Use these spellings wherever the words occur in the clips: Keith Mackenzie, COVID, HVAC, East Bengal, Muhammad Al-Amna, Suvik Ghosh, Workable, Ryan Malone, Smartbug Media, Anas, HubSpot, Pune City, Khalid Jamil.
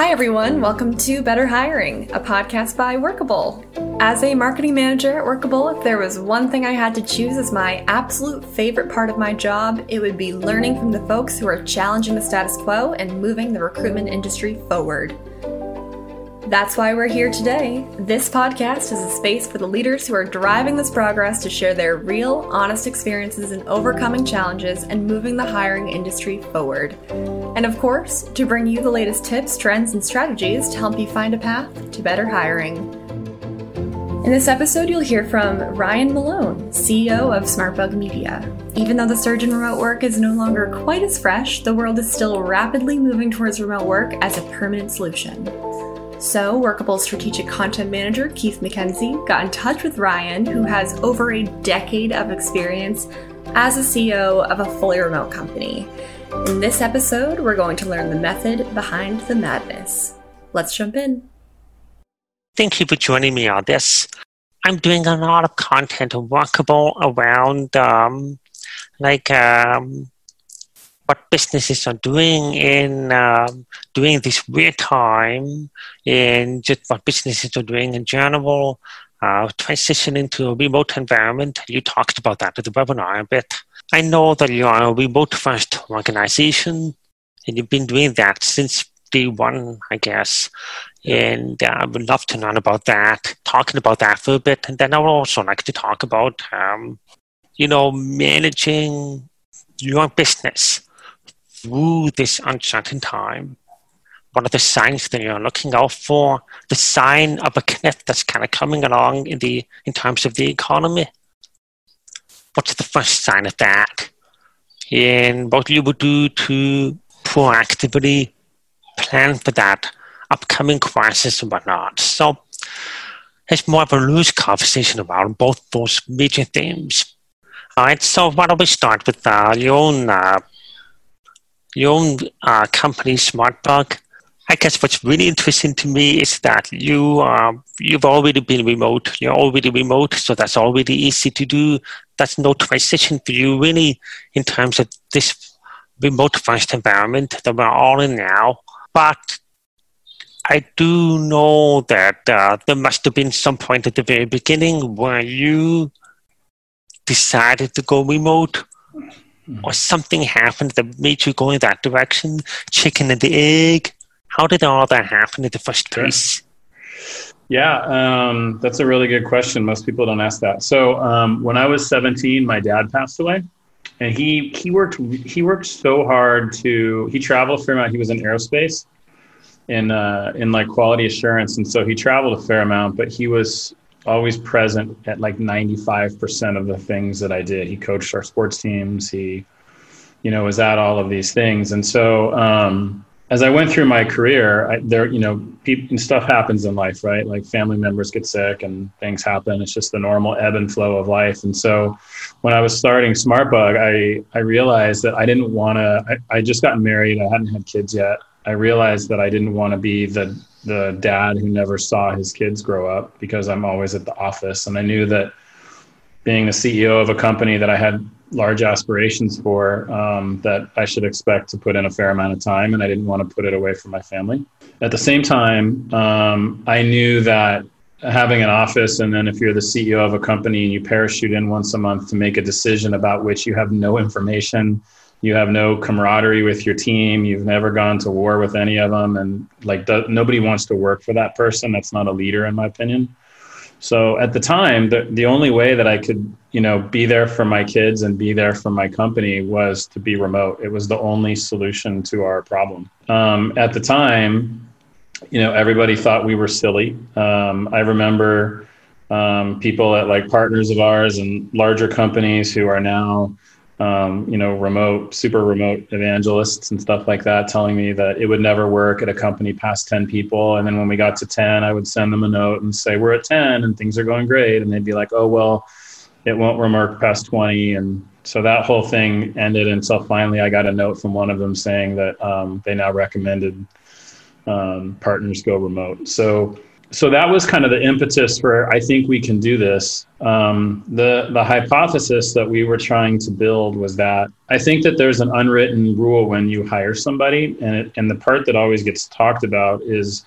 Hi everyone, welcome to Better Hiring, a podcast by Workable. As a marketing manager at Workable, if there was one thing I had to choose as my absolute favorite part of my job, it would be learning from the folks who are challenging the status quo and moving the recruitment industry forward. That's why we're here today. This podcast is a space for the leaders who are driving this progress to share their real, honest experiences in overcoming challenges and moving the hiring industry forward. And of course, to bring you the latest tips, trends, and strategies to help you find a path to better hiring. In this episode, you'll hear from Ryan Malone, CEO of Smartbug Media. Even though the surge in remote work is no longer quite as fresh, the world is still rapidly moving towards remote work as a permanent solution. So, Workable's strategic content manager, Keith Mackenzie, got in touch with Ryan, who has over a decade of experience as a CEO of a fully remote company. In this episode, we're going to learn the method behind the madness. Let's jump in. Thank you for joining me on this. I'm doing a lot of content on Workable around what businesses are doing in doing this weird time, and just what businesses are doing in general, transitioning to a remote environment. You talked about that at the webinar a bit. I know that you are a remote-first organization, and you've been doing that since day one, I guess. And I would love to learn about that, talking about that for a bit. And then I would also like to talk about, managing your business through this uncertain time. What are the signs that you're looking out for? The sign of a cliff that's kind of coming along in terms of the economy. What's the first sign of that? And what you would do to proactively plan for that upcoming crisis and whatnot. So it's more of a loose conversation about both those major themes. All right, so why don't we start with your own company, Smartbug. I guess what's really interesting to me is that you've already been remote. You're already remote, so that's already easy to do. That's no transition for you really in terms of this remote-first environment that we're all in now. But I do know that there must have been some point at the very beginning where you decided to go remote, or something happened that made you go in that direction, chicken and the egg. How did all that happen in the first place? Yeah, that's a really good question. Most people don't ask that. So when I was 17, my dad passed away, and he worked so hard he traveled a fair amount. He was in aerospace in quality assurance. And so he traveled a fair amount, but he was always present at 95% of the things that I did. He coached our sports teams. He, was at all of these things. And so as I went through my career, stuff happens in life, right? Like family members get sick and things happen. It's just the normal ebb and flow of life. And so when I was starting Smartbug, I realized that I didn't want to, I just got married. I hadn't had kids yet. I realized that I didn't want to be the dad who never saw his kids grow up, because I'm always at the office. And I knew that being the CEO of a company that I had large aspirations for, that I should expect to put in a fair amount of time, and I didn't want to put it away from my family. At the same time, I knew that having an office, and then if you're the CEO of a company and you parachute in once a month to make a decision about which you have no information, you have no camaraderie with your team, you've never gone to war with any of them, and nobody wants to work for that person. That's not a leader, in my opinion. So at the time, the only way that I could, be there for my kids and be there for my company was to be remote. It was the only solution to our problem. At the time, everybody thought we were silly. I remember people at partners of ours and larger companies who are now, remote, super remote evangelists and stuff like that, telling me that it would never work at a company past 10 people. And then when we got to 10, I would send them a note and say, we're at 10 and things are going great. And they'd be like, oh, well, it won't work past 20. And so that whole thing ended until finally I got a note from one of them saying that they now recommended partners go remote. So So that was kind of the impetus for, I think we can do this. The hypothesis that we were trying to build was that I think that there's an unwritten rule when you hire somebody, and the part that always gets talked about is,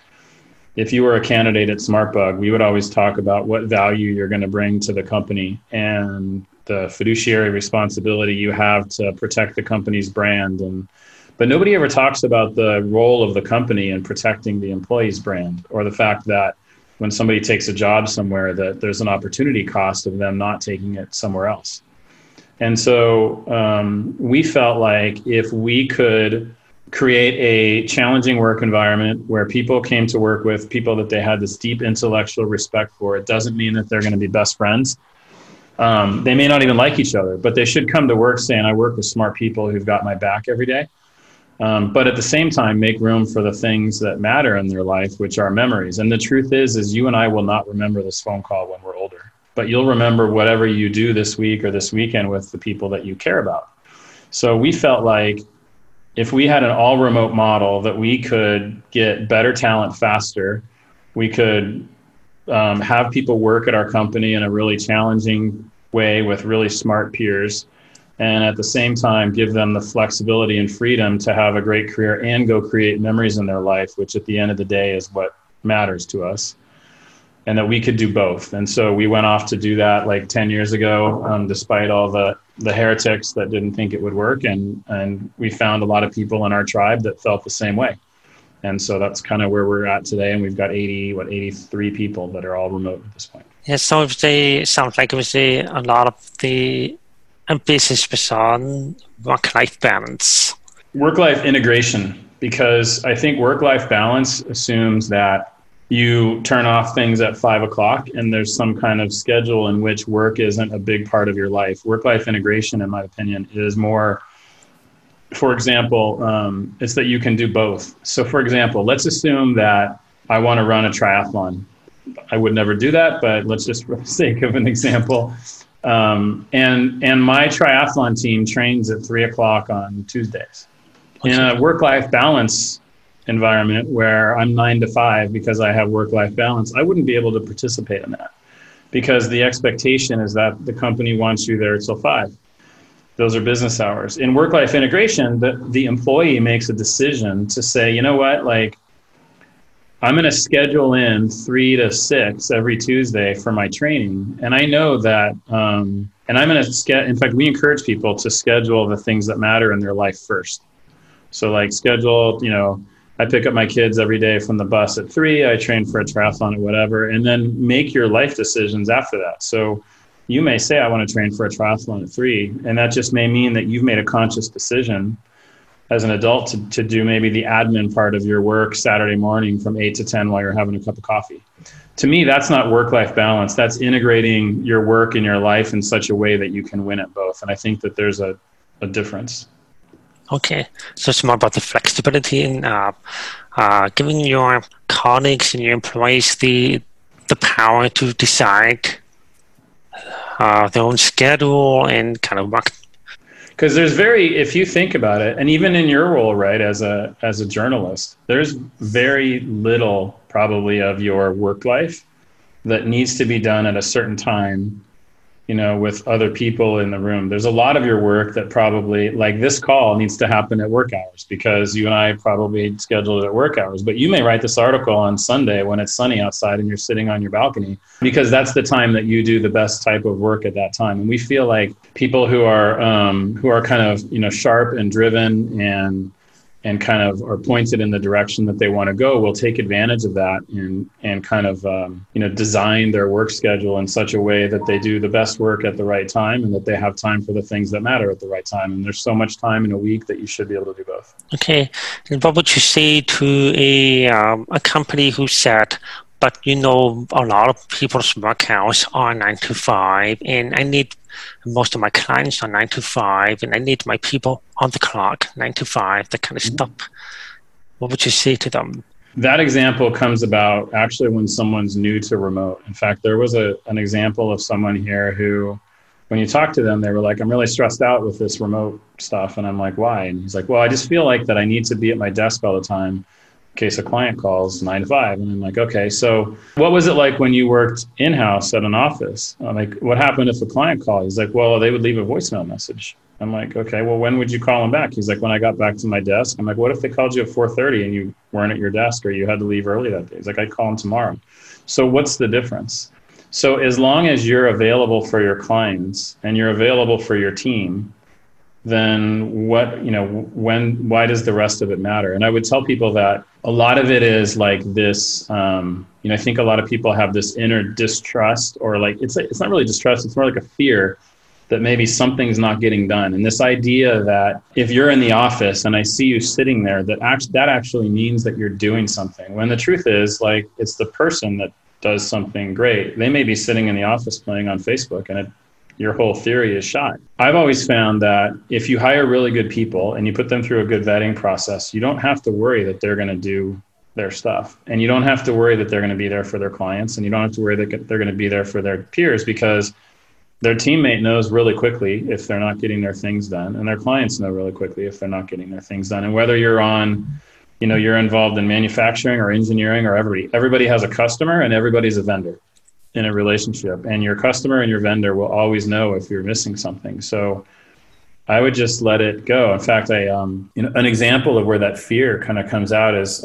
if you were a candidate at Smartbug, we would always talk about what value you're going to bring to the company and the fiduciary responsibility you have to protect the company's brand. But nobody ever talks about the role of the company in protecting the employee's brand, or the fact that when somebody takes a job somewhere, that there's an opportunity cost of them not taking it somewhere else. And so we felt like if we could create a challenging work environment where people came to work with people that they had this deep intellectual respect for, it doesn't mean that they're going to be best friends. They may not even like each other, but they should come to work saying, I work with smart people who've got my back every day. But at the same time, make room for the things that matter in their life, which are memories. And the truth is you and I will not remember this phone call when we're older, but you'll remember whatever you do this week or this weekend with the people that you care about. So we felt like if we had an all remote model, that we could get better talent faster, we could have people work at our company in a really challenging way with really smart peers, and at the same time, give them the flexibility and freedom to have a great career and go create memories in their life, which at the end of the day is what matters to us, and that we could do both. And so we went off to do that like 10 years ago, despite all the heretics that didn't think it would work. And we found a lot of people in our tribe that felt the same way. And so that's kind of where we're at today. And we've got 83 people that are all remote at this point. Yeah, sounds like we see a lot of the emphasis on work-life balance. Work-life integration, because I think work-life balance assumes that you turn off things at 5:00 and there's some kind of schedule in which work isn't a big part of your life. Work-life integration, in my opinion, is more, for example, it's that you can do both. So for example, let's assume that I want to run a triathlon. I would never do that, but let's just, for the sake of an example, and my triathlon team trains at 3:00 on Tuesdays. Okay. In a work-life balance environment where I'm 9 to 5 because I have work-life balance, I wouldn't be able to participate in that because the expectation is that the company wants you there till 5. Those are business hours. In work-life integration, the employee makes a decision to say, you know what, like, I'm going to schedule in 3 to 6 every Tuesday for my training. And I know that, and I'm going to in fact, we encourage people to schedule the things that matter in their life first. So like schedule, I pick up my kids every day from the bus at 3:00, I train for a triathlon or whatever, and then make your life decisions after that. So you may say, I want to train for a triathlon at 3:00, and that just may mean that you've made a conscious decision as an adult to do maybe the admin part of your work Saturday morning from 8 to 10 while you're having a cup of coffee. To me, that's not work-life balance. That's integrating your work and your life in such a way that you can win at both. And I think that there's a difference. Okay. So it's more about the flexibility in giving your colleagues and your employees the power to decide their own schedule and kind of work. Because if you think about it, and even in your role, right, as a journalist, there's very little probably of your work life that needs to be done at a certain time, with other people in the room. There's a lot of your work that probably, like this call, needs to happen at work hours because you and I probably scheduled it at work hours. But you may write this article on Sunday when it's sunny outside and you're sitting on your balcony because that's the time that you do the best type of work at that time. And we feel like people who are kind of sharp and driven and kind of are pointed in the direction that they want to go, will take advantage of that and kind of, design their work schedule in such a way that they do the best work at the right time and that they have time for the things that matter at the right time. And there's so much time in a week that you should be able to do both. Okay. And what would you say to a company who said, but a lot of people's work hours are 9 to 5 and I need most of my clients are 9 to 5 and I need my people on the clock, 9 to 5, that kind of stuff. What would you say to them? That example comes about actually when someone's new to remote. In fact, there was an example of someone here who, when you talk to them, they were like, I'm really stressed out with this remote stuff. And I'm like, why? And he's like, well, I just feel like that I need to be at my desk all the time. case a client calls 9 to 5. And I'm like, okay, so what was it like when you worked in-house at an office? I'm like, what happened if a client called? He's like, well, they would leave a voicemail message. I'm like, okay, well, when would you call them back? He's like, when I got back to my desk. I'm like, what if they called you at 4:30 and you weren't at your desk or you had to leave early that day? He's like, I'd call them tomorrow. So what's the difference? So as long as you're available for your clients and you're available for your team, then what, you know, when, why does the rest of it matter? And I would tell people that a lot of it is like this, you know, I think a lot of people have this inner distrust, or like, it's not really distrust, it's more like a fear that maybe something's not getting done. And this idea that if you're in the office and I see you sitting there, that actually means that you're doing something. When the truth is, like, it's the person that does something great. They may be sitting in the office playing on Facebook and your whole theory is shot. I've always found that if you hire really good people and you put them through a good vetting process, you don't have to worry that they're going to do their stuff. And you don't have to worry that they're going to be there for their clients. And you don't have to worry that they're going to be there for their peers, because their teammate knows really quickly if they're not getting their things done. And their clients know really quickly if they're not getting their things done. And whether you're on, you know, you're involved in manufacturing or engineering, or everybody has a customer and everybody's a vendor in a relationship, and your customer and your vendor will always know if you're missing something. So I would just let it go. In fact, I, you know, an example of where that fear kind of comes out is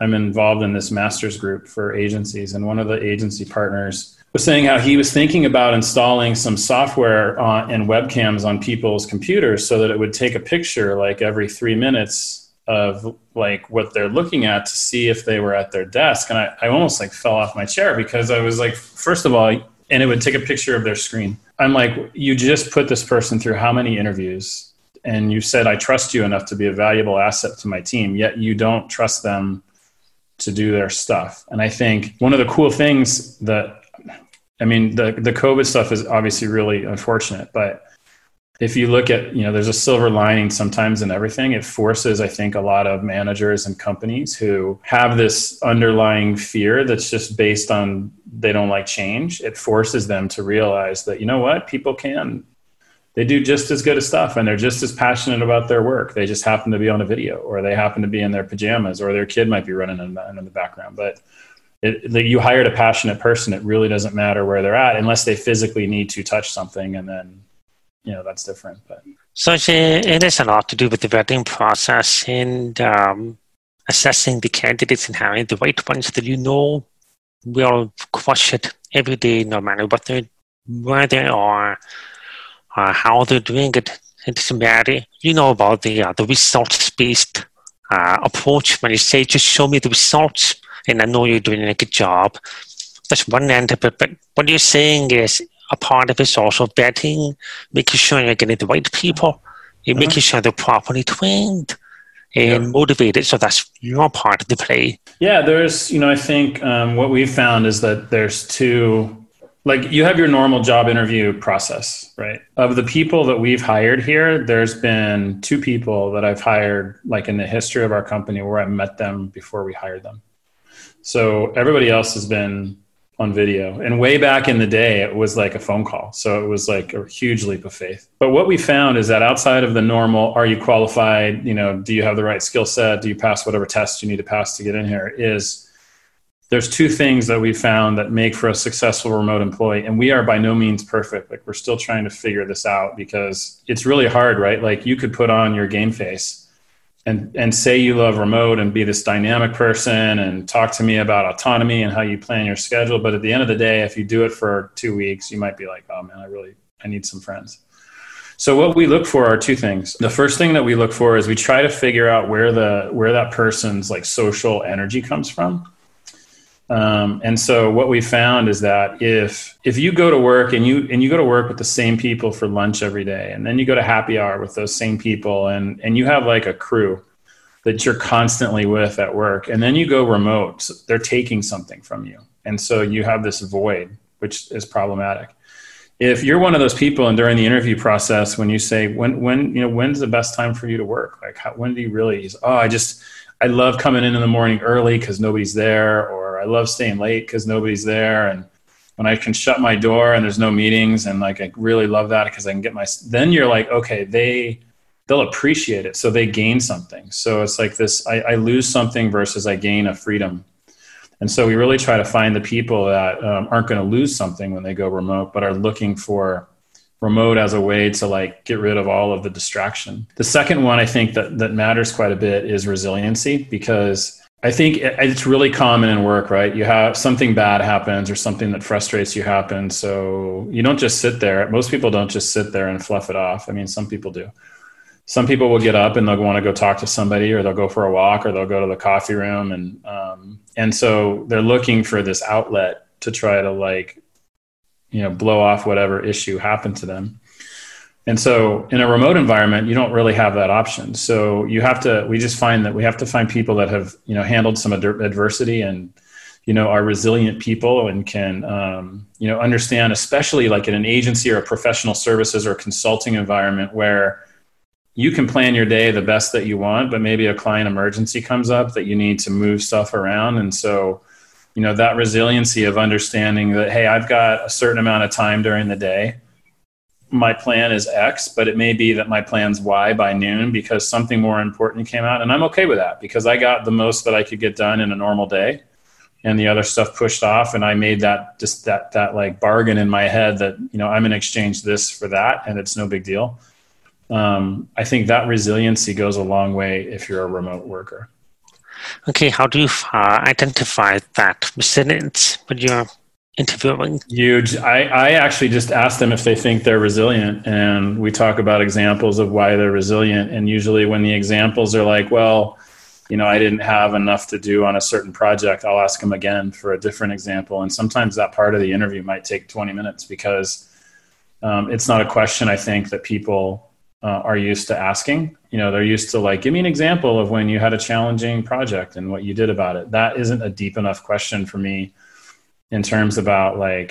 I'm involved in this master's group for agencies, and one of the agency partners was saying how he was thinking about installing some software and webcams on people's computers so that it would take a picture like every 3 minutes of like what they're looking at to see if they were at their desk. And I almost like fell off my chair, because I was like, first of all, and it would take a picture of their screen. I'm like, you just put this person through how many interviews, and you said, I trust you enough to be a valuable asset to my team, yet you don't trust them to do their stuff. And I think one of the cool things that, I mean, the COVID stuff is obviously really unfortunate, but if you look at, you know, there's a silver lining sometimes in everything. It forces, I think, a lot of managers and companies who have this underlying fear that's just based on they don't like change. It forces them to realize that, you know what, people can, they do just as good as stuff, and they're just as passionate about their work. They just happen to be on a video, or they happen to be in their pajamas, or their kid might be running in the background. But you hired a passionate person. It really doesn't matter where they're at, unless they physically need to touch something, and then, you know, that's different. But so it is a lot to do with the vetting process and assessing the candidates and hiring the right ones that you know will crush it every day, no matter what they, where they are, how they're doing it. It doesn't matter. You know about the results-based approach, when you say, just show me the results, and I know you're doing a good job. That's one end of it. But what you're saying is, a part of it's also vetting, making sure you're getting the right people, and making sure they're properly trained and motivated. So that's your part of the play. Yeah, there's, you know, I think what we've found is that there's two, like you have your normal job interview process, right? Of the people that we've hired here, there's been 2 people that I've hired like in the history of our company where I met them before we hired them. So everybody else has been on video. And way back in the day, it was like a phone call. So it was like a huge leap of faith. But what we found is that outside of the normal, are you qualified? You know, do you have the right skill set? Do you pass whatever test you need to pass to get in here? Is there's 2 things that we found that make for a successful remote employee. And we are by no means perfect. Like, we're still trying to figure this out, because it's really hard, right? Like, you could put on your game face and say you love remote and be this dynamic person and talk to me about autonomy and how you plan your schedule. But at the end of the day, if you do it for 2 weeks, you might be like, oh man, I need some friends. So what we look for are 2 things. The first thing that we look for is we try to figure out where that person's like social energy comes from. And so what we found is that if you go to work and you go to work with the same people for lunch every day, and then you go to happy hour with those same people, and you have like a crew that you're constantly with at work, and then you go remote, so they're taking something from you. And so you have this void, which is problematic. If you're one of those people, and during the interview process, when you say, when's the best time for you to work? Like, when do you really, I love coming in the morning early because nobody's there, or I love staying late because nobody's there. And when I can shut my door and there's no meetings, and like, I really love that because I can then you're like, okay, they'll appreciate it. So they gain something. So it's like this, I lose something versus I gain a freedom. And so we really try to find the people that aren't going to lose something when they go remote, but are looking for remote as a way to like get rid of all of the distraction. The second one I think that matters quite a bit is resiliency, because I think it's really common in work, right? You have something bad happens or something that frustrates you happens. So you don't just sit there. Most people don't just sit there and fluff it off. I mean, some people do. Some people will get up and they'll want to go talk to somebody, or they'll go for a walk, or they'll go to the coffee room. And so they're looking for this outlet to try to like, you know, blow off whatever issue happened to them. And so in a remote environment, you don't really have that option. So we just find that we have to find people that have, you know, handled some adversity and, you know, are resilient people and can, you know, understand, especially like in an agency or a professional services or consulting environment where you can plan your day the best that you want, but maybe a client emergency comes up that you need to move stuff around. And so, you know, that resiliency of understanding that, hey, I've got a certain amount of time during the day. My plan is X, but it may be that my plan's Y by noon because something more important came out. And I'm okay with that because I got the most that I could get done in a normal day and the other stuff pushed off. And I made that just that like bargain in my head that, you know, I'm going to exchange this for that and it's no big deal. I think that resiliency goes a long way if you're a remote worker. Okay, how do you identify that resilience when you're interviewing? Huge. I actually just ask them if they think they're resilient, and we talk about examples of why they're resilient. And usually when the examples are like, well, you know, I didn't have enough to do on a certain project, I'll ask them again for a different example. And sometimes that part of the interview might take 20 minutes because it's not a question I think that people are used to asking. You know, they're used to like, give me an example of when you had a challenging project and what you did about it. That isn't a deep enough question for me in terms about like,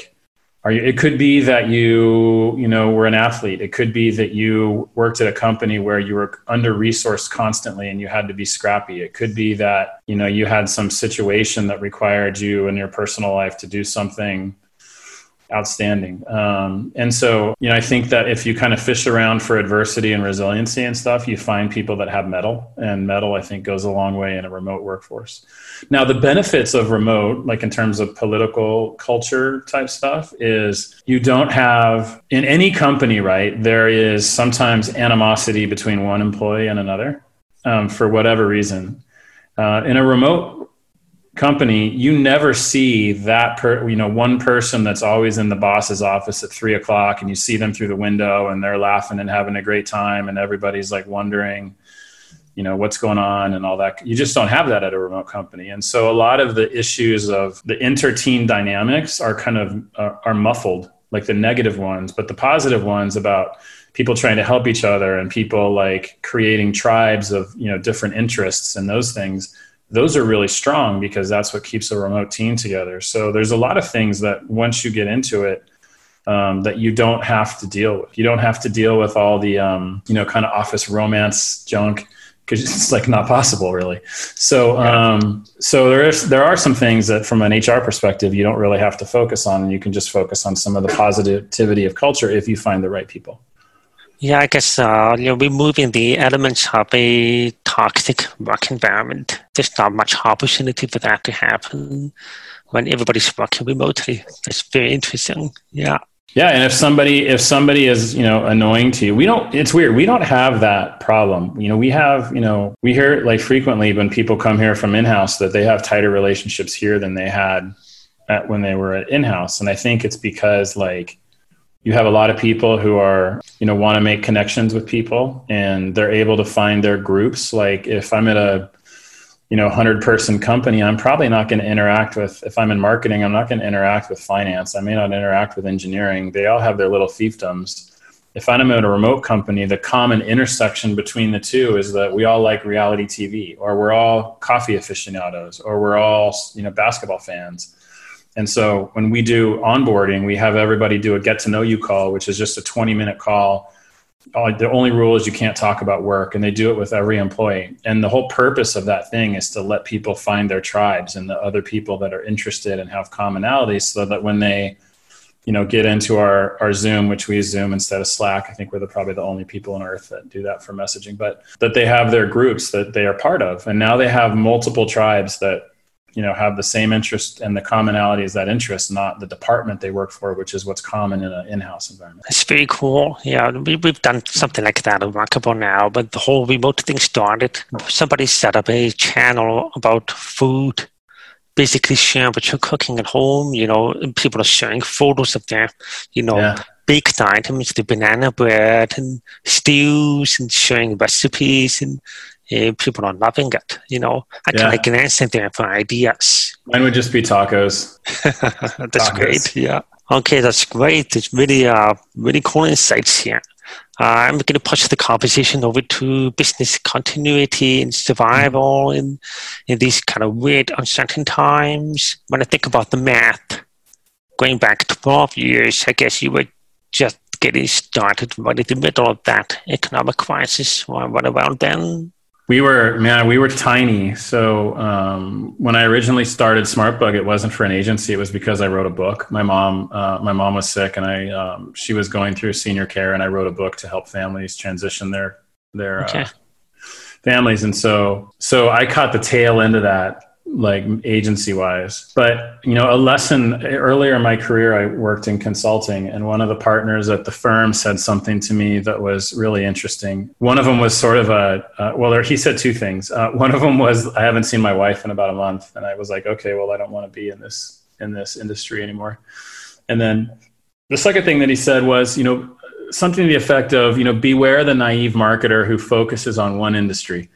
it could be that you know, were an athlete. It could be that you worked at a company where you were under-resourced constantly and you had to be scrappy. It could be that, you know, you had some situation that required you in your personal life to do something outstanding. And so, you know, I think that if you kind of fish around for adversity and resiliency and stuff, you find people that have metal, and metal, I think, goes a long way in a remote workforce. Now, the benefits of remote, like in terms of political culture type stuff, is you don't have, in any company, right, there is sometimes animosity between one employee and another for whatever reason. In a remote company, you never see that one person that's always in the boss's office at 3:00 and you see them through the window and they're laughing and having a great time and everybody's like wondering, you know, what's going on and all that. You just don't have that at a remote company. And so a lot of the issues of the inter-team dynamics are kind of are muffled, like the negative ones, but the positive ones about people trying to help each other and people like creating tribes of, you know, different interests and those things, those are really strong because that's what keeps a remote team together. So there's a lot of things that once you get into it, that you don't have to deal with. You don't have to deal with all the, you know, kind of office romance junk because it's like not possible really. So, so there are some things that from an HR perspective, you don't really have to focus on, and you can just focus on some of the positivity of culture if you find the right people. Yeah, I guess removing the elements of a toxic work environment. There's not much opportunity for that to happen when everybody's working remotely. That's very interesting. Yeah. Yeah, and if somebody is, you know, annoying to you, it's weird. We don't have that problem. You know, we hear it like frequently when people come here from in-house that they have tighter relationships here than they had when they were at in-house. And I think it's because like, you have a lot of people who are, you know, want to make connections with people and they're able to find their groups. Like if I'm at a, you know, 100-person company, I'm probably not going to interact with, if I'm in marketing, I'm not going to interact with finance. I may not interact with engineering. They all have their little fiefdoms. If I'm at a remote company, the common intersection between the two is that we all like reality TV, or we're all coffee aficionados, or we're all, you know, basketball fans. And so when we do onboarding, we have everybody do a get to know you call, which is just a 20-minute call. The only rule is you can't talk about work, and they do it with every employee. And the whole purpose of that thing is to let people find their tribes and the other people that are interested and have commonalities so that when they, you know, get into our Zoom, which we use Zoom instead of Slack. I think we're probably the only people on earth that do that for messaging, but that they have their groups that they are part of. And now they have multiple tribes that, you know, have the same interest, and the commonality is that interest, not the department they work for, which is what's common in an in-house environment. It's very cool. Yeah, we've done something like that at Workable now, but the whole remote thing started. Somebody set up a channel about food, basically sharing what you're cooking at home. You know, people are sharing photos of their, you know, baked items, the banana bread and stews, and sharing recipes, and people are loving it, you know. I can like answer there for ideas. Mine would just be tacos. That's tacos. Great. Yeah. Okay, that's great. It's really, really cool insights here. I'm going to push the conversation over to business continuity and survival in these kind of weird, uncertain times. When I think about the math, going back 12 years, I guess you were just getting started right in the middle of that economic crisis, right around then. We were tiny. So when I originally started Smartbug, it wasn't for an agency. It was because I wrote a book. My mom was sick, and she was going through senior care, and I wrote a book to help families transition their families. And so I caught the tail end of that, like agency wise. But, you know, a lesson earlier in my career, I worked in consulting, and one of the partners at the firm said something to me that was really interesting. One of them was sort of he said two things. One of them was, I haven't seen my wife in about a month. And I was like, okay, well, I don't want to be in this industry anymore. And then the second thing that he said was, you know, something to the effect of, you know, beware the naive marketer who focuses on one industry.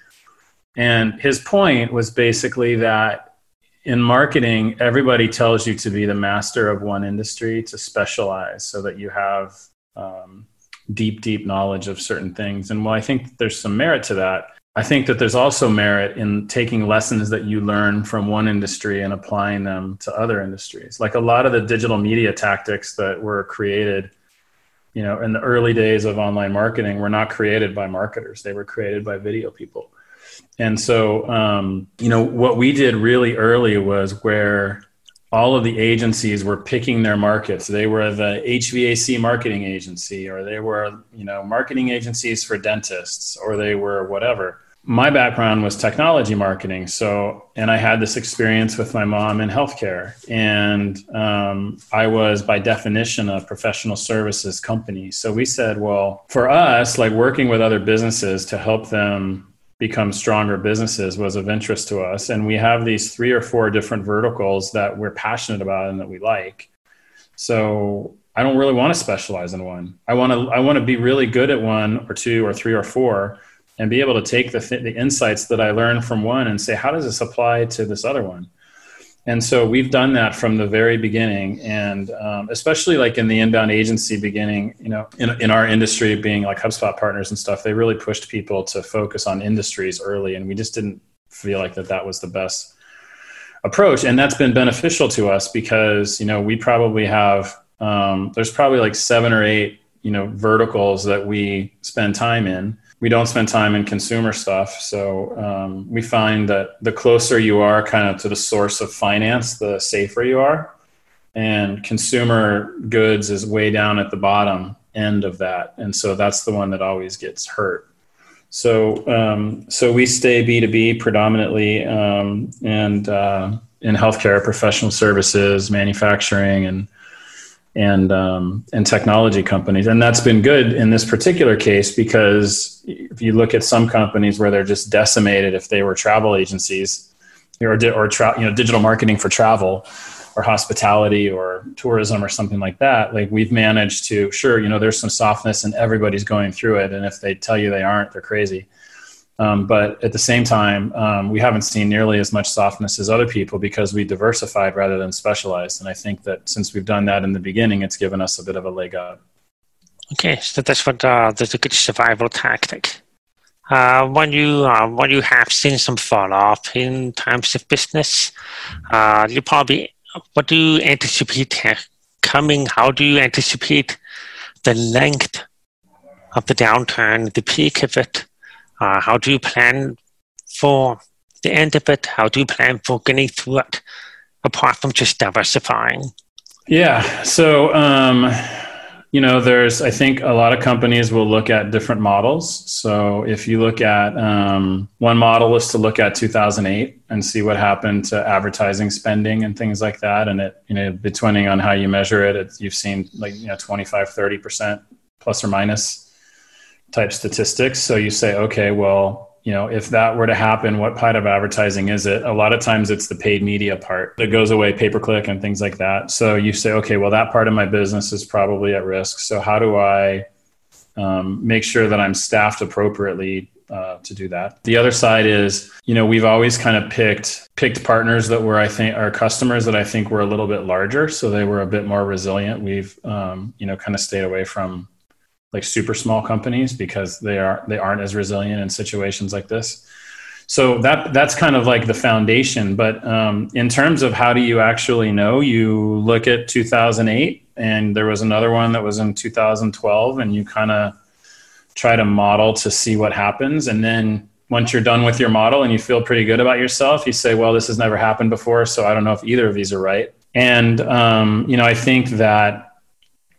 And his point was basically that in marketing, everybody tells you to be the master of one industry, to specialize so that you have deep knowledge of certain things. And while I think there's some merit to that, I think that there's also merit in taking lessons that you learn from one industry and applying them to other industries. Like a lot of the digital media tactics that were created, you know, in the early days of online marketing were not created by marketers. They were created by video people. And so, you know, what we did really early was where all of the agencies were picking their markets. They were the HVAC marketing agency, or they were, you know, marketing agencies for dentists, or they were whatever. My background was technology marketing. So, and I had this experience with my mom in healthcare, and I was by definition a professional services company. So we said, well, for us, like working with other businesses to help them become stronger businesses was of interest to us. And we have these 3 or 4 different verticals that we're passionate about and that we like. So I don't really want to specialize in one. I want to be really good at 1 or 2 or 3 or 4 and be able to take the insights that I learned from one and say, how does this apply to this other one? And so we've done that from the very beginning. And especially like in the inbound agency beginning, you know, in our industry being like HubSpot partners and stuff, they really pushed people to focus on industries early. And we just didn't feel like that was the best approach. And that's been beneficial to us because, you know, we probably have, there's probably like 7 or 8, you know, verticals that we spend time in. We don't spend time in consumer stuff. So we find that the closer you are kind of to the source of finance, the safer you are. And consumer goods is way down at the bottom end of that. And so that's the one that always gets hurt. So so we stay B2B predominantly and in healthcare, professional services, manufacturing, and technology companies. And that's been good in this particular case, because if you look at some companies where they're just decimated, if they were travel agencies or digital marketing for travel or hospitality or tourism or something like that, like we've managed to, sure, you know, there's some softness and everybody's going through it. And if they tell you they aren't, they're crazy. But at the same time, we haven't seen nearly as much softness as other people because we diversified rather than specialized. And I think that since we've done that in the beginning, it's given us a bit of a leg up. Okay, so that's a good survival tactic. When you have seen some fall off in times of business, what do you anticipate coming? How do you anticipate the length of the downturn, the peak of it? How do you plan for the end of it? How do you plan for getting through it, apart from just diversifying? Yeah. So, you know, there's, I think a lot of companies will look at different models. So if you look at, one model is to look at 2008 and see what happened to advertising spending and things like that. And it, you know, depending on how you measure it, you've seen like, you know, 25, 30% plus or minus type statistics. So you say, okay, well, you know, if that were to happen, what part of advertising is it? A lot of times it's the paid media part that goes away, pay-per-click and things like that. So you say, okay, well, that part of my business is probably at risk. So how do I make sure that I'm staffed appropriately to do that? The other side is, you know, we've always kind of picked partners that were, I think, our customers that I think were a little bit larger. So they were a bit more resilient. We've, you know, kind of stayed away from like super small companies because they aren't as resilient in situations like this. So that's kind of like the foundation. But in terms of how do you actually know, you look at 2008 and there was another one that was in 2012 and you kind of try to model to see what happens. And then once you're done with your model and you feel pretty good about yourself, you say, well, this has never happened before. So I don't know if either of these are right. And, you know, I think that,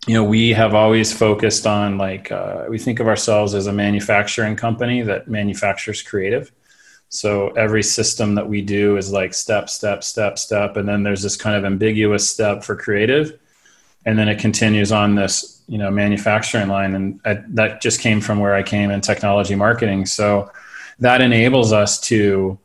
you know, we have always focused on like, we think of ourselves as a manufacturing company that manufactures creative. So every system that we do is like step, step, step, step. And then there's this kind of ambiguous step for creative. And then it continues on this, you know, manufacturing line. And that just came from where I came in technology marketing. So that enables us to,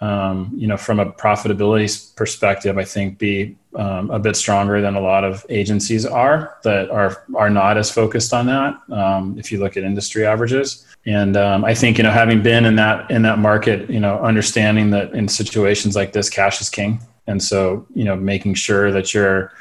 you know, from a profitability perspective, I think be a bit stronger than a lot of agencies are that are not as focused on that. If you look at industry averages, and I think, you know, having been in that market, you know, understanding that in situations like this, cash is king, and so you know, making sure that you're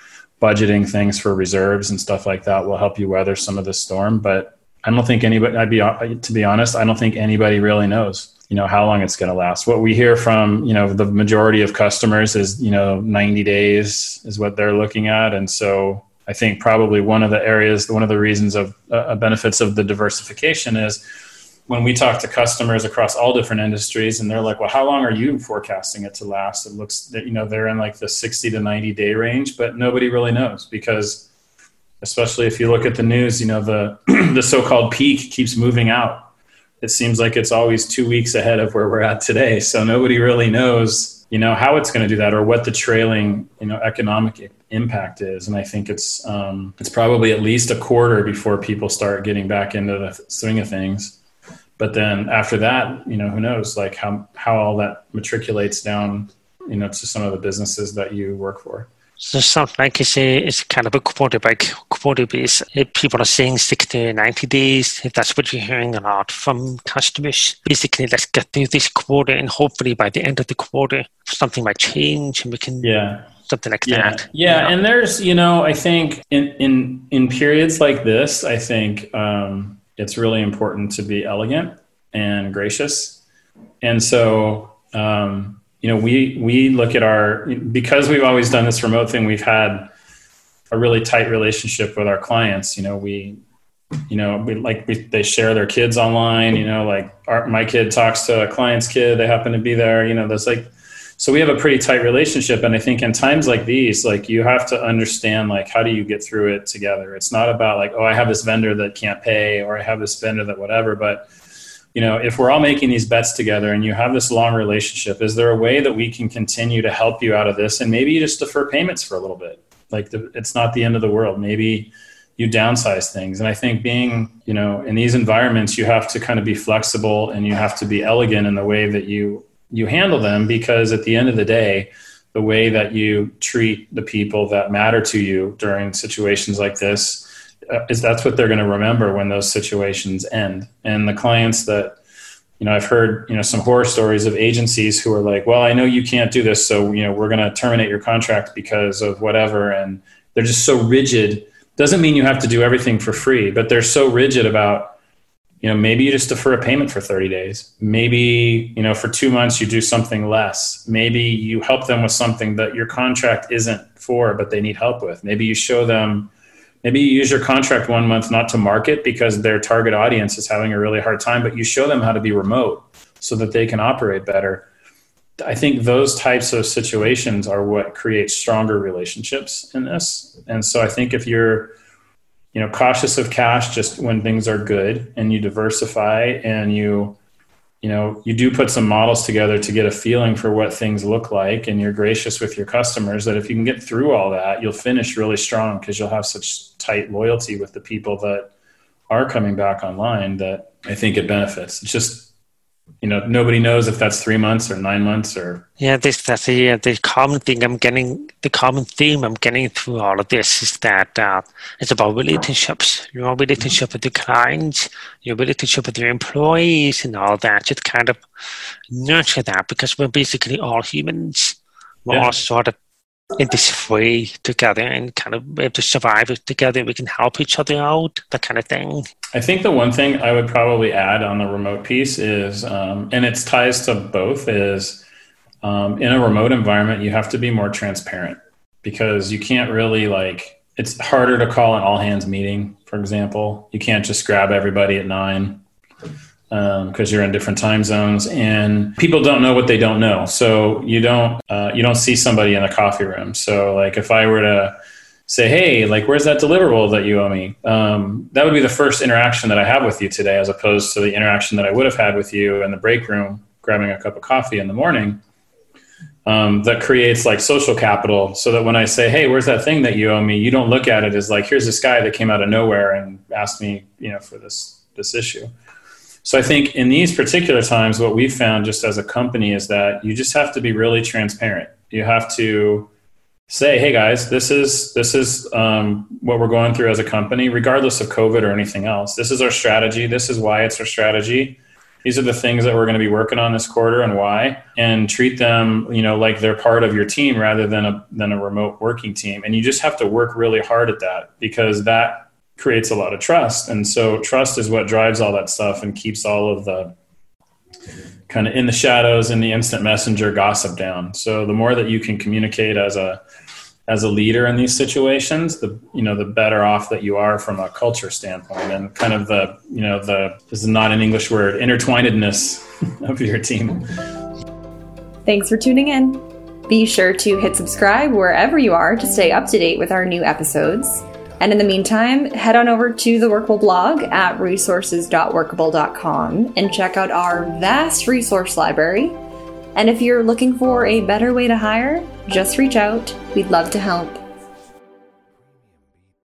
budgeting things for reserves and stuff like that will help you weather some of the storm. But I don't think anybody. To be honest, I don't think anybody really knows, you know, how long it's going to last. What we hear from, you know, the majority of customers is, you know, 90 days is what they're looking at. And so I think probably one of the reasons of benefits of the diversification is when we talk to customers across all different industries and they're like, well, how long are you forecasting it to last? It looks that, you know, they're in like the 60 to 90 day range, but nobody really knows because especially if you look at the news, you know, the, the so-called peak keeps moving out. It seems like it's always 2 weeks ahead of where we're at today. So nobody really knows, you know, how it's going to do that or what the trailing, you know, economic impact is. And I think it's probably at least a quarter before people start getting back into the swing of things. But then after that, you know, who knows, like how all that matriculates down, you know, to some of the businesses that you work for. So something like you say, it's kind of a quarter base. If people are saying 60 to 90 days, if that's what you're hearing a lot from customers, basically let's get through this quarter and hopefully by the end of the quarter, something might change and we can something like that. Yeah. You know? And there's, you know, I think in periods like this, I think it's really important to be elegant and gracious. And so, you know, we look at because we've always done this remote thing, we've had a really tight relationship with our clients. You know, they share their kids online, you know, like my kid talks to a client's kid, they happen to be there, you know, that's like, so we have a pretty tight relationship. And I think in times like these, like you have to understand, like, how do you get through it together? It's not about like, oh, I have this vendor that can't pay, or I have this vendor that whatever, but you know, if we're all making these bets together and you have this long relationship, is there a way that we can continue to help you out of this? And maybe you just defer payments for a little bit. Like it's not the end of the world. Maybe you downsize things. And I think being, you know, in these environments, you have to kind of be flexible and you have to be elegant in the way that you handle them, because at the end of the day, the way that you treat the people that matter to you during situations like this, that's what they're going to remember when those situations end. And the clients that, you know, I've heard, you know, some horror stories of agencies who are like, well, I know you can't do this, so, you know, we're going to terminate your contract because of whatever. And they're just so rigid. Doesn't mean you have to do everything for free, but they're so rigid about, you know, maybe you just defer a payment for 30 days. Maybe, you know, for 2 months you do something less. Maybe you help them with something that your contract isn't for, but they need help with. Maybe you show them, maybe you use your contract 1 month not to market because their target audience is having a really hard time, but you show them how to be remote so that they can operate better. I think those types of situations are what create stronger relationships in this. And so I think if you're, you know, cautious of cash just when things are good, and you diversify, and you do put some models together to get a feeling for what things look like, and you're gracious with your customers, that if you can get through all that, you'll finish really strong because you'll have such tight loyalty with the people that are coming back online that I think it benefits. It's just, you know, nobody knows if that's 3 months or 9 months or... Yeah, the common theme I'm getting through all of this is that it's about relationships. Your relationship with the clients, your relationship with your employees and all that. Just kind of nurture that, because we're basically all humans. We're all sort of in this way together, and kind of we have to survive together. We can help each other out, that kind of thing. I think the one thing I would probably add on the remote piece is, and it ties to both, is in a remote environment, you have to be more transparent, because you can't really, like, it's harder to call an all hands meeting, for example. You can't just grab everybody at 9 because you're in different time zones, and people don't know what they don't know. So you don't see somebody in a coffee room. So like if I were to say, hey, like, where's that deliverable that you owe me? That would be the first interaction that I have with you today, as opposed to the interaction that I would have had with you in the break room, grabbing a cup of coffee in the morning. That creates like social capital, so that when I say, hey, where's that thing that you owe me? You don't look at it as like, here's this guy that came out of nowhere and asked me, you know, for this issue. So I think in these particular times, what we've found just as a company is that you just have to be really transparent. You have to say, hey guys, this is what we're going through as a company, regardless of COVID or anything else. This is our strategy. This is why it's our strategy. These are the things that we're going to be working on this quarter and why, and treat them, you know, like they're part of your team rather than a remote working team. And you just have to work really hard at that, because that creates a lot of trust. And so trust is what drives all that stuff and keeps all of the kind of in the shadows and the instant messenger gossip down. So the more that you can communicate as a leader in these situations, the better off that you are from a culture standpoint, and kind of this is not an English word, intertwinedness of your team. Thanks for tuning in. Be sure to hit subscribe wherever you are to stay up to date with our new episodes. And in the meantime, head on over to the Workable blog at resources.workable.com and check out our vast resource library. And if you're looking for a better way to hire, just reach out. We'd love to help.